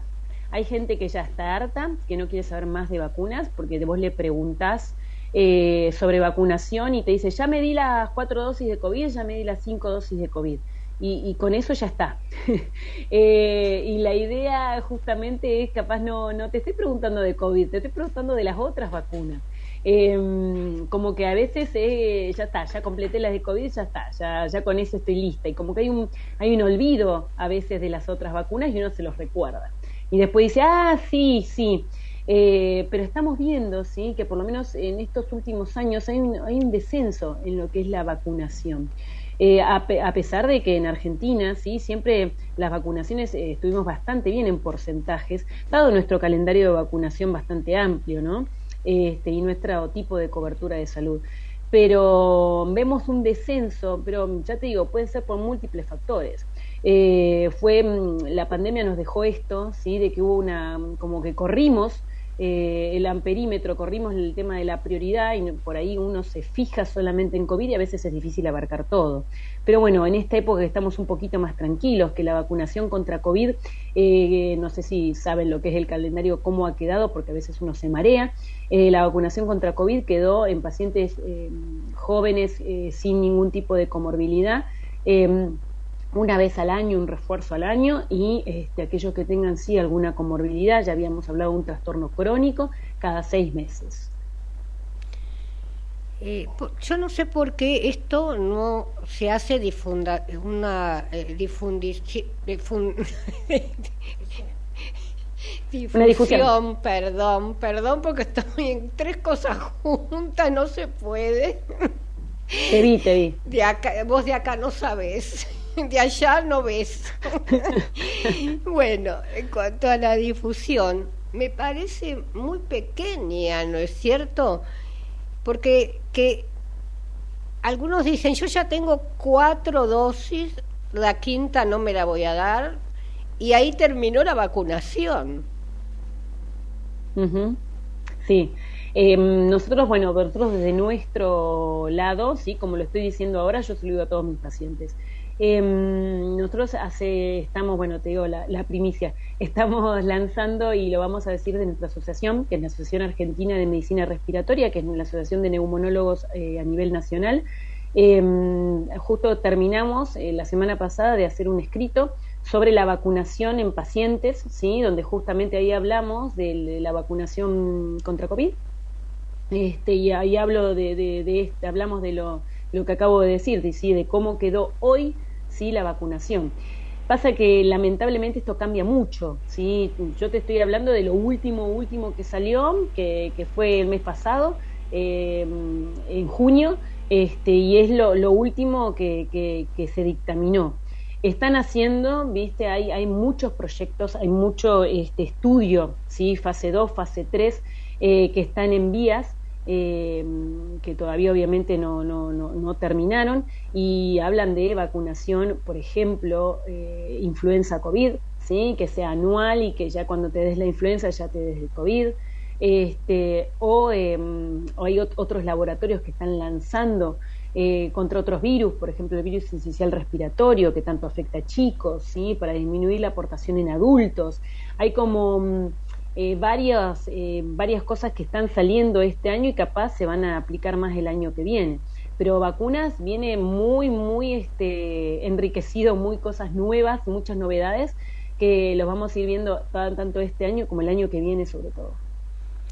Hay gente que ya está harta, que no quiere saber más de vacunas, porque vos le preguntás eh, sobre vacunación y te dice, ya me di las cuatro dosis de COVID, ya me di las cinco dosis de COVID. Y, y con eso ya está. eh, y la idea justamente es, capaz no, no te estoy preguntando de COVID, te estoy preguntando de las otras vacunas. Eh, como que a veces eh, ya está, ya completé las de COVID, ya está, ya, ya con eso estoy lista. Y como que hay un, hay un olvido a veces de las otras vacunas y uno se los recuerda. Y después dice, ah, sí, sí. Eh, pero estamos viendo, sí, que por lo menos en estos últimos años hay un, hay un descenso en lo que es la vacunación. Eh, a, pe a pesar de que en Argentina, sí, siempre las vacunaciones eh, estuvimos bastante bien en porcentajes, dado nuestro calendario de vacunación bastante amplio, ¿no? Este, y nuestro tipo de cobertura de salud. Pero vemos un descenso, pero ya te digo, puede ser por múltiples factores. Eh, fue, la pandemia nos dejó esto, sí, de que hubo una, como que corrimos Eh, el amperímetro, corrimos el tema de la prioridad y por ahí uno se fija solamente en COVID y a veces es difícil abarcar todo. Pero bueno, en esta época estamos un poquito más tranquilos, que la vacunación contra COVID, eh, no sé si saben lo que es el calendario, cómo ha quedado, porque a veces uno se marea. Eh, la vacunación contra COVID quedó en pacientes eh, jóvenes eh, sin ningún tipo de comorbilidad, eh, una vez al año, un refuerzo al año, y este, aquellos que tengan sí alguna comorbilidad, ya habíamos hablado de un trastorno crónico, cada seis meses. Eh, yo no sé por qué esto no se hace difunda, una eh, difundir, difun, difusión, una difusión, perdón, perdón porque estoy en tres cosas juntas, no se puede. Te vi, te vi. De acá, vos de acá no sabés. De allá no ves. Bueno, en cuanto a la difusión, me parece muy pequeña, ¿no es cierto? Porque que algunos dicen, yo ya tengo cuatro dosis, la quinta no me la voy a dar, y ahí terminó la vacunación. Uh-huh. Sí. Eh, nosotros, bueno, nosotros desde nuestro lado, sí, como lo estoy diciendo ahora, yo se lo digo a todos mis pacientes. Eh, nosotros hace, estamos, bueno, te digo la, la primicia, estamos lanzando y lo vamos a decir de nuestra asociación, que es la Asociación Argentina de Medicina Respiratoria, que es la Asociación de Neumonólogos eh, a nivel nacional. Eh, justo terminamos eh, la semana pasada de hacer un escrito sobre la vacunación en pacientes, sí, donde justamente ahí hablamos de la vacunación contra COVID. Este, y ahí hablo de, de, de este, hablamos de lo, lo que acabo de decir, de, ¿sí? de cómo quedó hoy, sí, la vacunación. Pasa que lamentablemente esto cambia mucho, ¿sí? Yo te estoy hablando de lo último, último que salió, que, que fue el mes pasado, eh, en junio, este, y es lo, lo último que, que, que se dictaminó. Están haciendo, viste, hay, hay muchos proyectos, hay mucho este, estudio, ¿sí? fase dos, fase tres, eh, que están en vías, Eh, que todavía obviamente no, no, no, no terminaron, y hablan de vacunación, por ejemplo, eh, influenza COVID, ¿sí? Que sea anual y que ya cuando te des la influenza ya te des el COVID, este, o, eh, o hay ot otros laboratorios que están lanzando eh, contra otros virus, por ejemplo el virus incisional respiratorio, que tanto afecta a chicos, ¿sí? Para disminuir la aportación en adultos. Hay como... Eh, varias, eh, varias cosas que están saliendo este año y capaz se van a aplicar más el año que viene. Pero vacunas viene muy, muy este, enriquecido, muy cosas nuevas, muchas novedades que los vamos a ir viendo tanto este año como el año que viene sobre todo.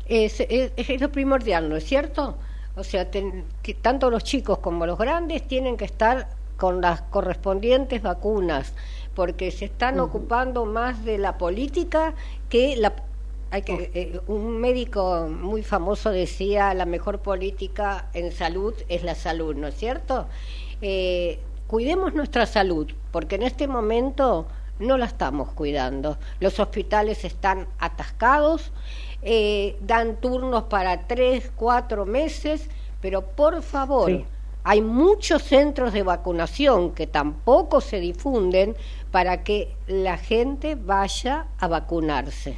Es, es, es lo primordial, ¿no es cierto? O sea, ten, que tanto los chicos como los grandes tienen que estar con las correspondientes vacunas, porque se están uh-huh. ocupando más de la política que la... Hay que, eh, un médico muy famoso decía, la mejor política en salud es la salud, ¿no es cierto? eh, cuidemos nuestra salud, porque en este momento no la estamos cuidando. Los hospitales están atascados, eh, dan turnos para tres, cuatro meses, pero por favor, sí. Hay muchos centros de vacunación que tampoco se difunden para que la gente vaya a vacunarse.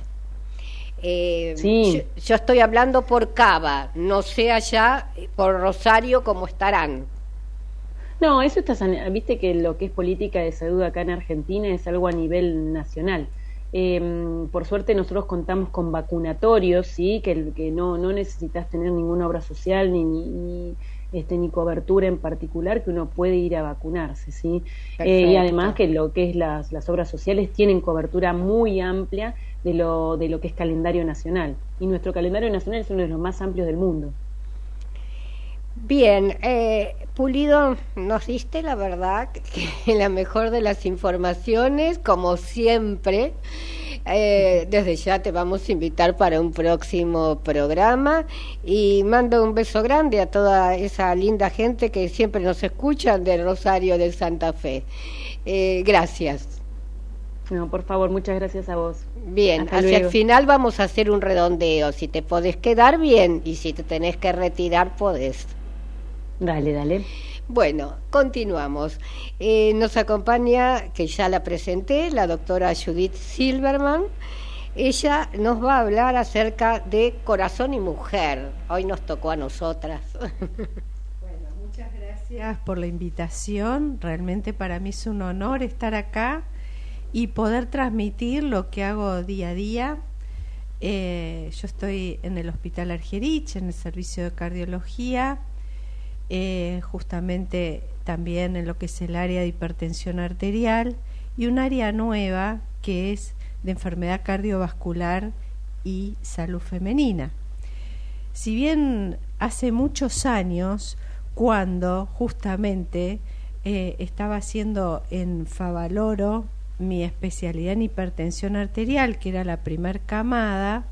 Eh, sí. yo, yo estoy hablando por Cava, no sé allá por Rosario cómo estarán. No, eso está, viste que lo que es política de salud acá en Argentina es algo a nivel nacional. Eh, por suerte nosotros contamos con vacunatorios, sí, que, que no, no necesitas tener ninguna obra social ni, ni, ni este ni cobertura en particular, que uno puede ir a vacunarse, sí. Eh, y además que lo que es las, las obras sociales tienen cobertura muy amplia de lo de lo que es calendario nacional, y nuestro calendario nacional es uno de los más amplios del mundo. Bien, eh, Pulido, nos diste la verdad que la mejor de las informaciones, como siempre. Eh, desde ya te vamos a invitar para un próximo programa, y mando un beso grande a toda esa linda gente que siempre nos escuchan del Rosario de Santa Fe. Eh, gracias. No, por favor, muchas gracias a vos. Bien, hasta hacia luego. El final vamos a hacer un redondeo. Si te podés quedar, bien, y si te tenés que retirar, podés. Dale, dale. Bueno, continuamos. Eh, nos acompaña, que ya la presenté, la doctora Judith Silverman. Ella nos va a hablar acerca de corazón y mujer. Hoy nos tocó a nosotras. Bueno, muchas gracias por la invitación. Realmente para mí es un honor estar acá y poder transmitir lo que hago día a día. Eh, yo estoy en el Hospital Argerich, en el servicio de cardiología. Eh, justamente también en lo que es el área de hipertensión arterial, y un área nueva que es de enfermedad cardiovascular y salud femenina. Si bien hace muchos años, cuando justamente eh, estaba haciendo en Favaloro mi especialidad en hipertensión arterial, que era la primer camada,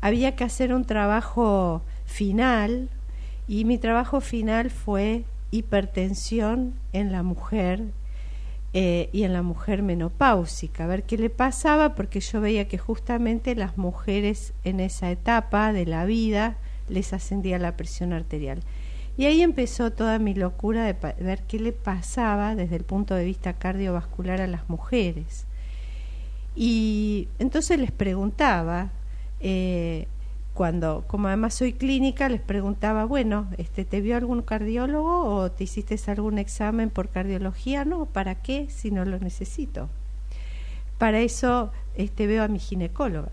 había que hacer un trabajo final. Y mi trabajo final fue hipertensión en la mujer eh, y en la mujer menopáusica, a ver qué le pasaba, porque yo veía que justamente las mujeres en esa etapa de la vida les ascendía la presión arterial. Y ahí empezó toda mi locura de pa- ver qué le pasaba desde el punto de vista cardiovascular a las mujeres. Y entonces les preguntaba... Eh, Cuando, como además soy clínica, les preguntaba, bueno, este, ¿te vio algún cardiólogo o te hiciste algún examen por cardiología? No, ¿para qué si no lo necesito? Para eso este, veo a mi ginecóloga.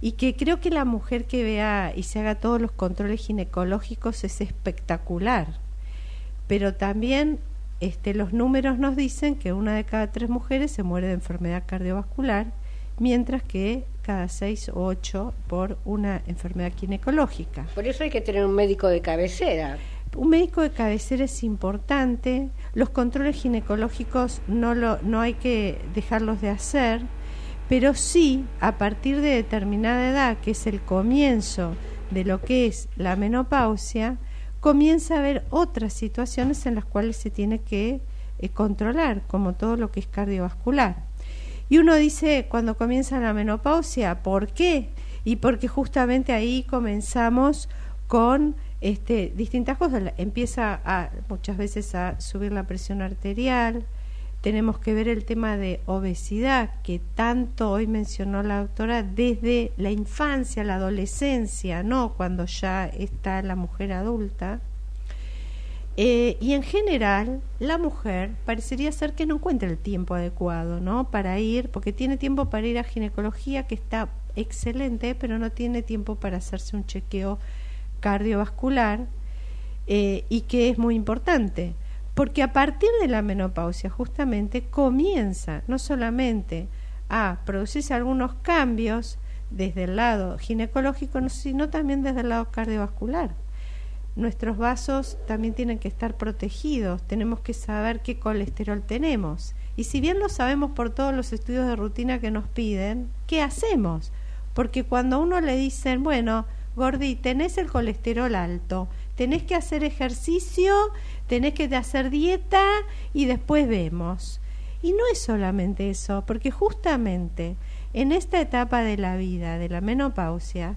Y que creo que la mujer que vea y se haga todos los controles ginecológicos es espectacular. Pero también este, los números nos dicen que una de cada tres mujeres se muere de enfermedad cardiovascular, mientras que cada seis o ocho por una enfermedad ginecológica. Por eso hay que tener un médico de cabecera. Un médico de cabecera es importante. Los controles ginecológicos no lo, no hay que dejarlos de hacer, pero sí, a partir de determinada edad, que es el comienzo de lo que es la menopausia, comienza a haber otras situaciones en las cuales se tiene que eh, controlar, como todo lo que es cardiovascular. Y uno dice, cuando comienza la menopausia, ¿por qué? Y porque justamente ahí comenzamos con este, distintas cosas. Empieza a, muchas veces a subir la presión arterial. Tenemos que ver el tema de obesidad, que tanto hoy mencionó la doctora, desde la infancia, la adolescencia, ¿no? Cuando ya está la mujer adulta. Eh, y en general, la mujer parecería ser que no encuentra el tiempo adecuado, ¿no? Para ir, porque tiene tiempo para ir a ginecología, que está excelente, pero no tiene tiempo para hacerse un chequeo cardiovascular, eh, y que es muy importante, porque a partir de la menopausia justamente comienza no solamente a producirse algunos cambios desde el lado ginecológico, sino también desde el lado cardiovascular. Nuestros vasos también tienen que estar protegidos, tenemos que saber qué colesterol tenemos. Y si bien lo sabemos por todos los estudios de rutina que nos piden, ¿qué hacemos? Porque cuando a uno le dicen, bueno, Gordi, tenés el colesterol alto, tenés que hacer ejercicio, tenés que hacer dieta y después vemos. Y no es solamente eso, porque justamente en esta etapa de la vida, de la menopausia,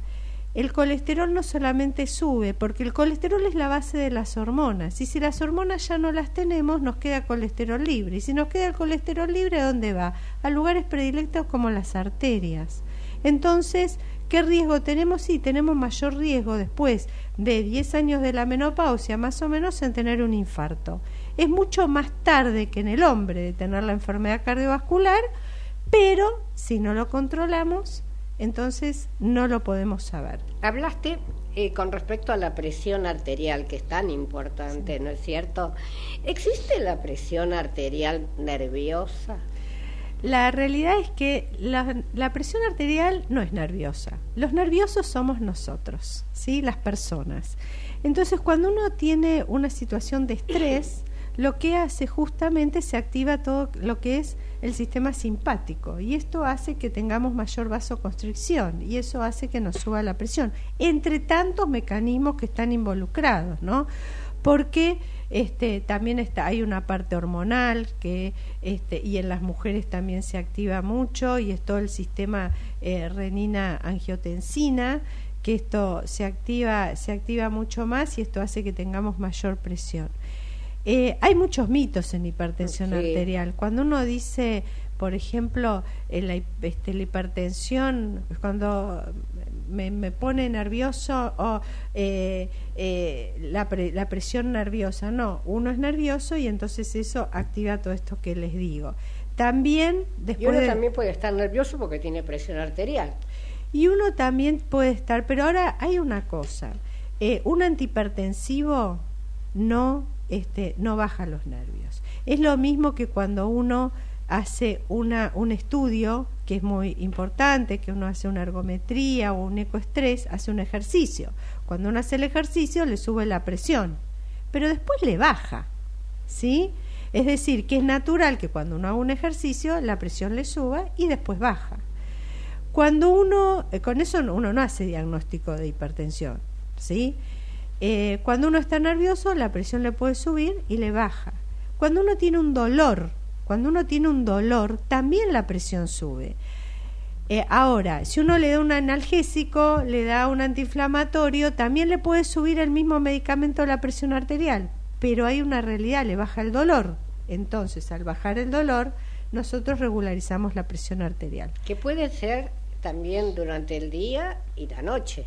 el colesterol no solamente sube, porque el colesterol es la base de las hormonas, y si las hormonas ya no las tenemos, nos queda colesterol libre, y si nos queda el colesterol libre, ¿a dónde va? A lugares predilectos como las arterias. Entonces, ¿qué riesgo tenemos? Sí, tenemos mayor riesgo después de diez años de la menopausia, más o menos, en tener un infarto. Es mucho más tarde que en el hombre de tener la enfermedad cardiovascular, pero si no lo controlamos, entonces no lo podemos saber. Hablaste eh, con respecto a la presión arterial, que es tan importante, sí. ¿No es cierto? ¿Existe la presión arterial nerviosa? La realidad es que la, la presión arterial no es nerviosa. Los nerviosos somos nosotros, ¿sí? Las personas. Entonces, cuando uno tiene una situación de estrés, lo que hace justamente se activa todo lo que es el sistema simpático, y esto hace que tengamos mayor vasoconstricción, y eso hace que nos suba la presión, entre tantos mecanismos que están involucrados, ¿no? Porque este, también está, hay una parte hormonal que este, y en las mujeres también se activa mucho, y es todo el sistema eh, renina-angiotensina, que esto se activa, se activa mucho más, y esto hace que tengamos mayor presión. Eh, hay muchos mitos en hipertensión sí. arterial. Cuando uno dice, por ejemplo, eh, la, este, la hipertensión, cuando me, me pone nervioso, o eh, eh, la, pre, la presión nerviosa, no, uno es nervioso y entonces eso activa todo esto que les digo. También después. Y uno de... también puede estar nervioso porque tiene presión arterial. Y uno también puede estar, pero ahora hay una cosa: eh, un antihipertensivo no. Este, no baja los nervios. Es lo mismo que cuando uno hace una, un estudio, que es muy importante, que uno hace una ergometría o un ecoestrés, hace un ejercicio. Cuando uno hace el ejercicio le sube la presión, pero después le baja, ¿sí? Es decir, que es natural que cuando uno haga un ejercicio la presión le suba y después baja. Cuando uno, con eso uno no hace diagnóstico de hipertensión, ¿sí? Eh, cuando uno está nervioso, la presión le puede subir y le baja. Cuando uno tiene un dolor, cuando uno tiene un dolor, también la presión sube. Eh, ahora, si uno le da un analgésico, le da un antiinflamatorio, también le puede subir el mismo medicamento la presión arterial, pero hay una realidad, le baja el dolor. Entonces, al bajar el dolor, nosotros regularizamos la presión arterial. Que puede ser también durante el día y la noche.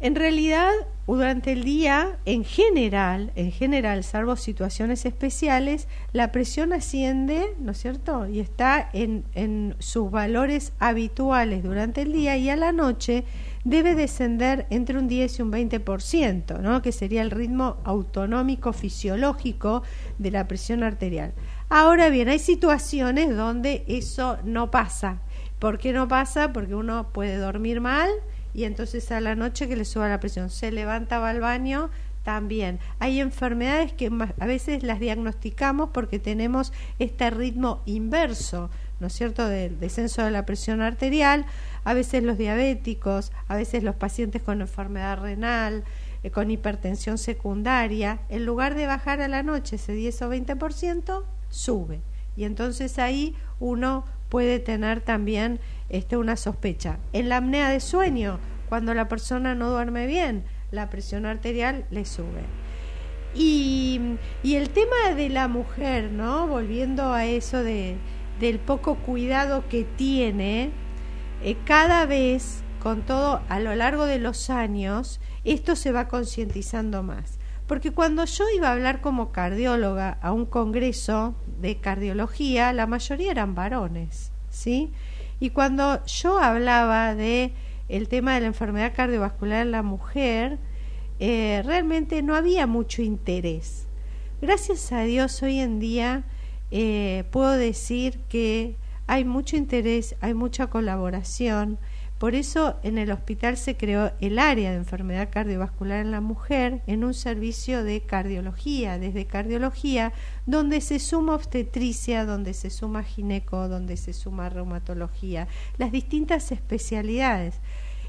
En realidad, durante el día, en general, en general, salvo situaciones especiales, la presión asciende, ¿no es cierto? Y está en, en sus valores habituales durante el día, y a la noche debe descender entre un diez y un veinte por ciento, ¿no? Que sería el ritmo autonómico fisiológico de la presión arterial. Ahora bien, hay situaciones donde eso no pasa. ¿Por qué no pasa? Porque uno puede dormir mal, y entonces a la noche que le suba la presión, se levanta, va al baño, también. Hay enfermedades que a veces las diagnosticamos porque tenemos este ritmo inverso, ¿no es cierto?, del descenso de la presión arterial, a veces los diabéticos, a veces los pacientes con enfermedad renal, eh, con hipertensión secundaria, en lugar de bajar a la noche ese diez o veinte por ciento, sube. Y entonces ahí uno puede tener también este, una sospecha. En la apnea de sueño, cuando la persona no duerme bien, la presión arterial le sube. Y, y el tema de la mujer, ¿no? Volviendo a eso de, del poco cuidado que tiene, eh, cada vez, con todo, a lo largo de los años, esto se va concientizando más. Porque cuando yo iba a hablar como cardióloga a un congreso de cardiología, la mayoría eran varones, ¿sí? Y cuando yo hablaba de el tema de la enfermedad cardiovascular en la mujer, eh, realmente no había mucho interés. Gracias a Dios hoy en día eh, puedo decir que hay mucho interés, hay mucha colaboración. Por eso en el hospital se creó el área de enfermedad cardiovascular en la mujer en un servicio de cardiología, desde cardiología, donde se suma obstetricia, donde se suma gineco, donde se suma reumatología, las distintas especialidades.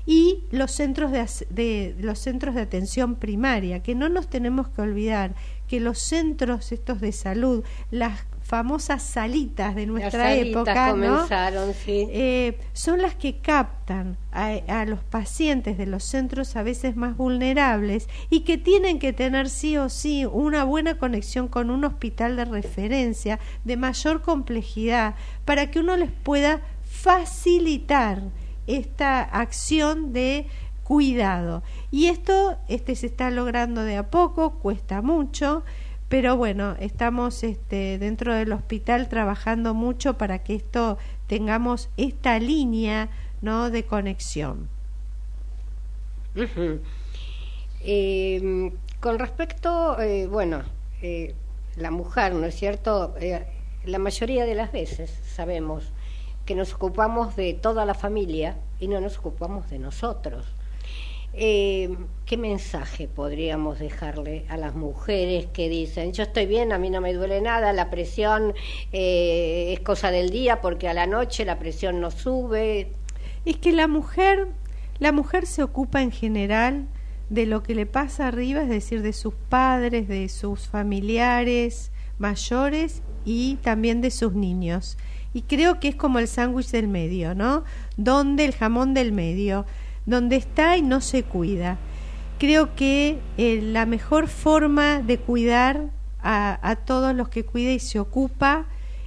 y los centros de, de, los centros de atención primaria, que no nos tenemos que olvidar que los centros estos de salud, las famosas salitas de nuestra las época, comenzaron, ¿no? Sí. Eh, son las que captan a, a los pacientes de los centros a veces más vulnerables y que tienen que tener sí o sí una buena conexión con un hospital de referencia de mayor complejidad para que uno les pueda facilitar esta acción de cuidado. Y esto este se está logrando de a poco, cuesta mucho, pero bueno, estamos este, dentro del hospital trabajando mucho para que esto tengamos esta línea, ¿no?, de conexión. Uh-huh. eh, con respecto, eh, bueno, eh, la mujer, ¿no es cierto? Eh, la mayoría de las veces sabemos que nos ocupamos de toda la familia y no nos ocupamos de nosotros. Eh, ¿Qué mensaje podríamos dejarle a las mujeres que dicen yo estoy bien, a mí no me duele nada, la presión eh, es cosa del día porque a la noche la presión no sube? Es que la mujer, la mujer se ocupa en general de lo que le pasa arriba, es decir, de sus padres, de sus familiares mayores y también de sus niños. Y creo que es como el sándwich del medio, ¿no? Donde el jamón del medio... donde está y no se cuida. Creo que eh, la mejor forma de cuidar a, a todos los que cuida y se ocupa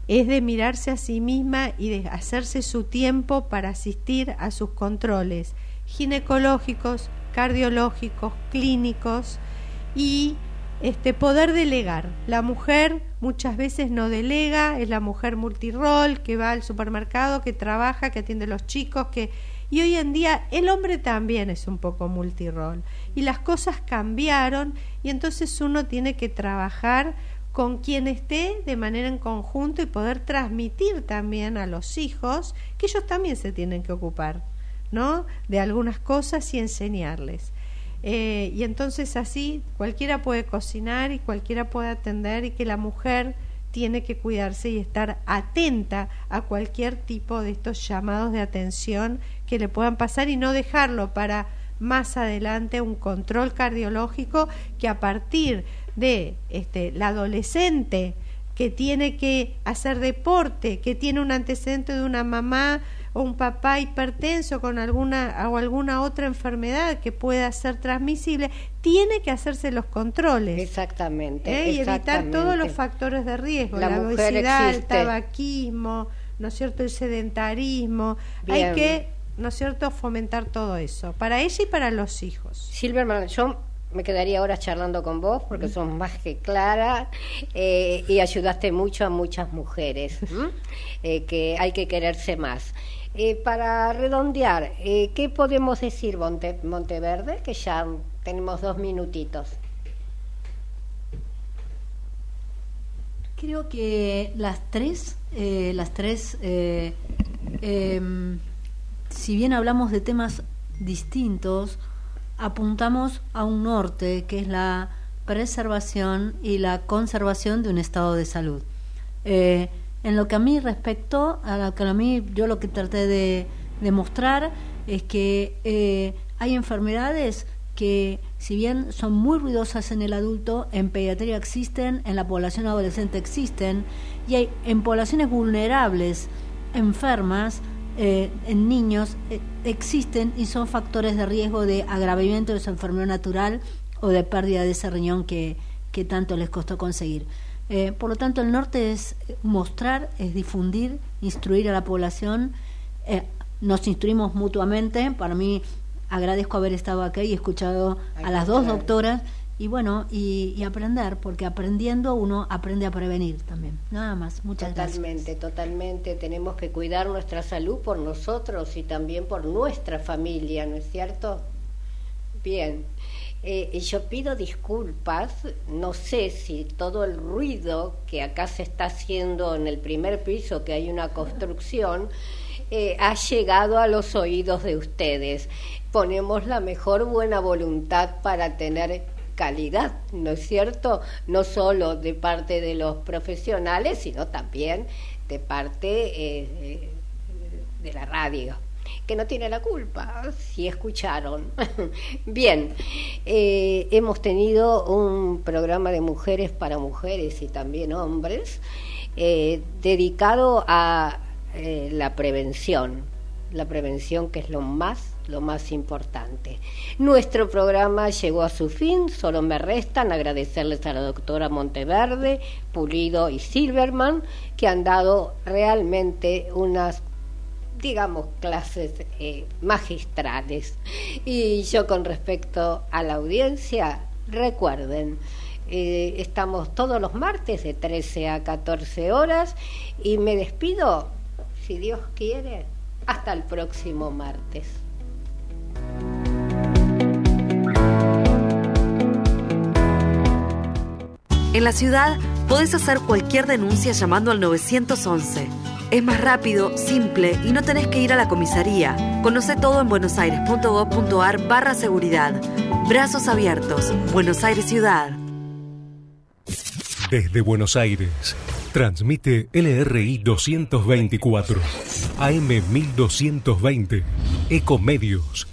es de mirarse a sí misma y de hacerse su tiempo para asistir a sus controles ginecológicos, cardiológicos, clínicos y este poder delegar. La mujer muchas veces no delega, es la mujer multirol que va al supermercado, que trabaja, que atiende a los chicos, que... Y hoy en día el hombre también es un poco multirol y las cosas cambiaron y entonces uno tiene que trabajar con quien esté de manera en conjunto y poder transmitir también a los hijos que ellos también se tienen que ocupar, ¿no?, de algunas cosas y enseñarles. Eh, y entonces así cualquiera puede cocinar y cualquiera puede atender, y que la mujer tiene que cuidarse y estar atenta a cualquier tipo de estos llamados de atención que le puedan pasar y no dejarlo para más adelante un control cardiológico que a partir de este, la adolescente que tiene que hacer deporte, que tiene un antecedente de una mamá o un papá hipertenso con alguna o alguna otra enfermedad que pueda ser transmisible, tiene que hacerse los controles. Exactamente. ¿eh? Y exactamente. Evitar todos los factores de riesgo, la, la obesidad, existe. El tabaquismo, ¿no es cierto?, el sedentarismo. Bien. Hay que, ¿no es cierto?, fomentar todo eso, para ella y para los hijos. Silverman, yo me quedaría ahora charlando con vos porque uh-huh. sos más que clara eh, y ayudaste mucho a muchas mujeres, uh-huh. eh, que hay que quererse más. Eh, para redondear, eh, ¿qué podemos decir, Monte, Monteverde? Que ya tenemos dos minutitos. Creo que las tres, eh, las tres... Eh, eh, si bien hablamos de temas distintos, apuntamos a un norte que es la preservación y la conservación de un estado de salud. Eh, en lo que a mí respecto, a lo que a mí yo lo que traté de demostrar es que eh, hay enfermedades que, si bien son muy ruidosas en el adulto, en pediatría existen, en la población adolescente existen, y hay en poblaciones vulnerables, enfermas, Eh, en niños eh, existen y son factores de riesgo de agravamiento de su enfermedad natural o de pérdida de ese riñón que, que tanto les costó conseguir. Eh, por lo tanto, el norte es mostrar, es difundir, instruir a la población. Eh, nos instruimos mutuamente. Para mí, agradezco haber estado acá y escuchado Ay, a las dos claro. doctoras y bueno, y, y aprender, porque aprendiendo uno aprende a prevenir también. Nada más, muchas totalmente, gracias. Totalmente, totalmente. Tenemos que cuidar nuestra salud por nosotros y también por nuestra familia, ¿no es cierto? Bien. Eh, yo pido disculpas, no sé si todo el ruido que acá se está haciendo en el primer piso, que hay una construcción, eh, ha llegado a los oídos de ustedes. Ponemos la mejor buena voluntad para tener calidad, ¿no es cierto? No solo de parte de los profesionales, sino también de parte eh, de la radio. que no tiene la culpa, si escucharon. Bien, eh, hemos tenido un programa de mujeres para mujeres y también hombres, eh, dedicado a eh, la prevención, la prevención que es lo más, lo más importante. Nuestro programa llegó a su fin, solo me restan agradecerles a la doctora Monteverde, Pulido y Silverman, que han dado realmente unas, digamos, clases eh, magistrales. Y yo, con respecto a la audiencia, recuerden, eh, estamos todos los martes de trece a catorce horas y me despido, si Dios quiere, hasta el próximo martes. En la ciudad podés hacer cualquier denuncia llamando al nueve once. Es más rápido, simple y no tenés que ir a la comisaría. Conoce todo en buenosaires punto gov punto ar barra seguridad. Brazos abiertos. Buenos Aires Ciudad. Desde Buenos Aires, transmite L R I doscientos veinticuatro, A M mil doscientos veinte, Ecomedios.